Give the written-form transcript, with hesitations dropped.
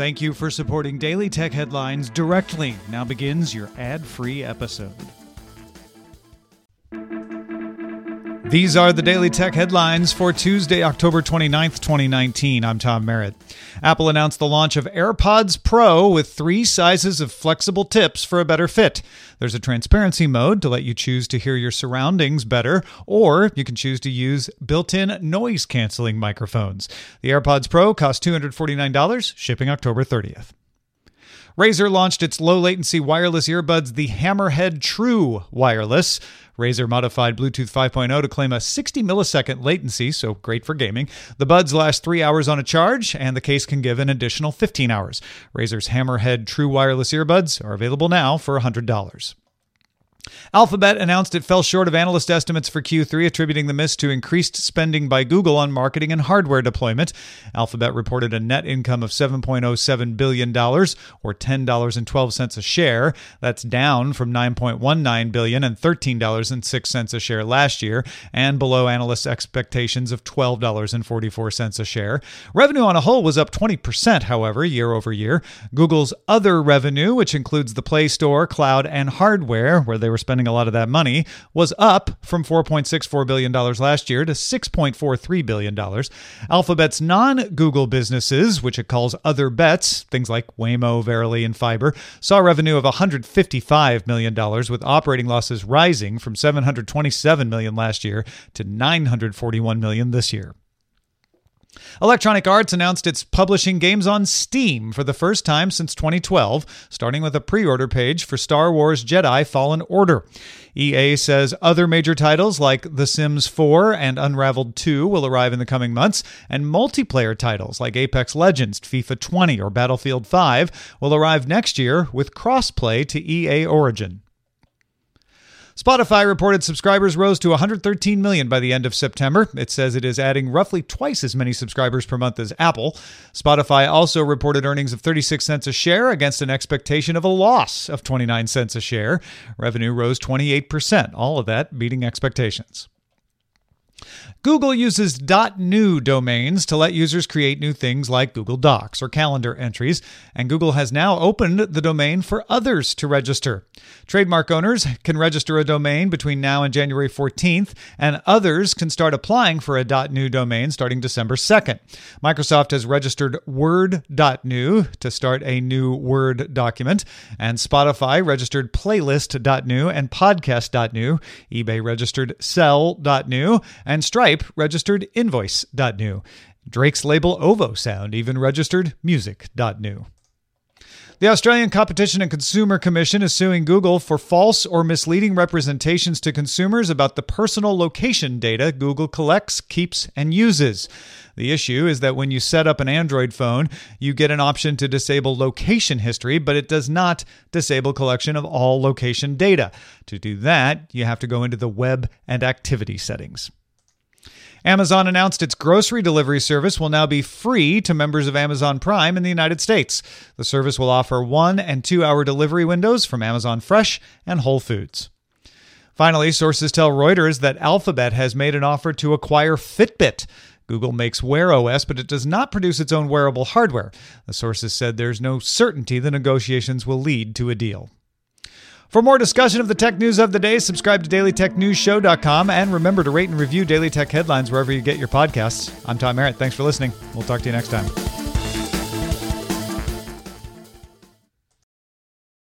Thank you for supporting Daily Tech Headlines directly. Now begins your ad-free episode. These are the Daily Tech Headlines for Tuesday, October 29th, 2019. I'm Tom Merritt. Apple announced the launch of AirPods Pro with 3 sizes of flexible tips for a better fit. There's a transparency mode to let you choose to hear your surroundings better, or you can choose to use built-in noise-canceling microphones. The AirPods Pro cost $249, shipping October 30th. Razer launched its low-latency wireless earbuds, the Hammerhead True Wireless. Razer modified Bluetooth 5.0 to claim a 60-millisecond latency, so great for gaming. The buds last 3 hours on a charge, and the case can give an additional 15 hours. Razer's Hammerhead True Wireless earbuds are available now for $100. Alphabet announced it fell short of analyst estimates for Q3, attributing the miss to increased spending by Google on marketing and hardware deployment. Alphabet reported a net income of $7.07 billion, or $10.12 a share. That's down from $9.19 billion and $13.06 a share last year, and below analysts' expectations of $12.44 a share. Revenue on a whole was up 20%, however, year over year. Google's other revenue, which includes the Play Store, cloud, and hardware, where they were spending a lot of that money, was up from $4.64 billion last year to $6.43 billion. Alphabet's non-Google businesses, which it calls other bets, things like Waymo, Verily, and Fiber, saw revenue of $155 million, with operating losses rising from $727 million last year to $941 million this year. Electronic Arts announced it's publishing games on Steam for the first time since 2012, starting with a pre-order page for Star Wars Jedi Fallen Order. EA says other major titles like The Sims 4 and Unraveled 2 will arrive in the coming months, and multiplayer titles like Apex Legends, FIFA 20, or Battlefield 5 will arrive next year with crossplay to EA Origin. Spotify reported subscribers rose to 113 million by the end of September. It says it is adding roughly twice as many subscribers per month as Apple. Spotify also reported earnings of 36 cents a share against an expectation of a loss of 29 cents a share. Revenue rose 28%, all of that beating expectations. Google uses .new domains to let users create new things like Google Docs or calendar entries, and Google has now opened the domain for others to register. Trademark owners can register a domain between now and January 14th, and others can start applying for a .new domain starting December 2nd. Microsoft has registered Word.new to start a new Word document, and Spotify registered Playlist.new and Podcast.new. eBay registered Sell.new, and Stripe registered invoice.new. Drake's label ovo sound even registered music.new. The Australian Competition and Consumer Commission is suing Google for false or misleading representations to consumers about the personal location data Google collects, keeps, and uses. The issue is that when you set up an Android phone, you get an option to disable location history, but it does not disable collection of all location data. To do that, you have to go into the web and activity settings. Amazon announced its grocery delivery service will now be free to members of Amazon Prime in the United States. The service will offer 1- and 2-hour delivery windows from Amazon Fresh and Whole Foods. Finally, sources tell Reuters that Alphabet has made an offer to acquire Fitbit. Google makes Wear OS, but it does not produce its own wearable hardware. The sources said there's no certainty the negotiations will lead to a deal. For more discussion of the tech news of the day, subscribe to DailyTechNewsShow.com, and remember to rate and review Daily Tech Headlines wherever you get your podcasts. I'm Tom Merritt. Thanks for listening. We'll talk to you next time.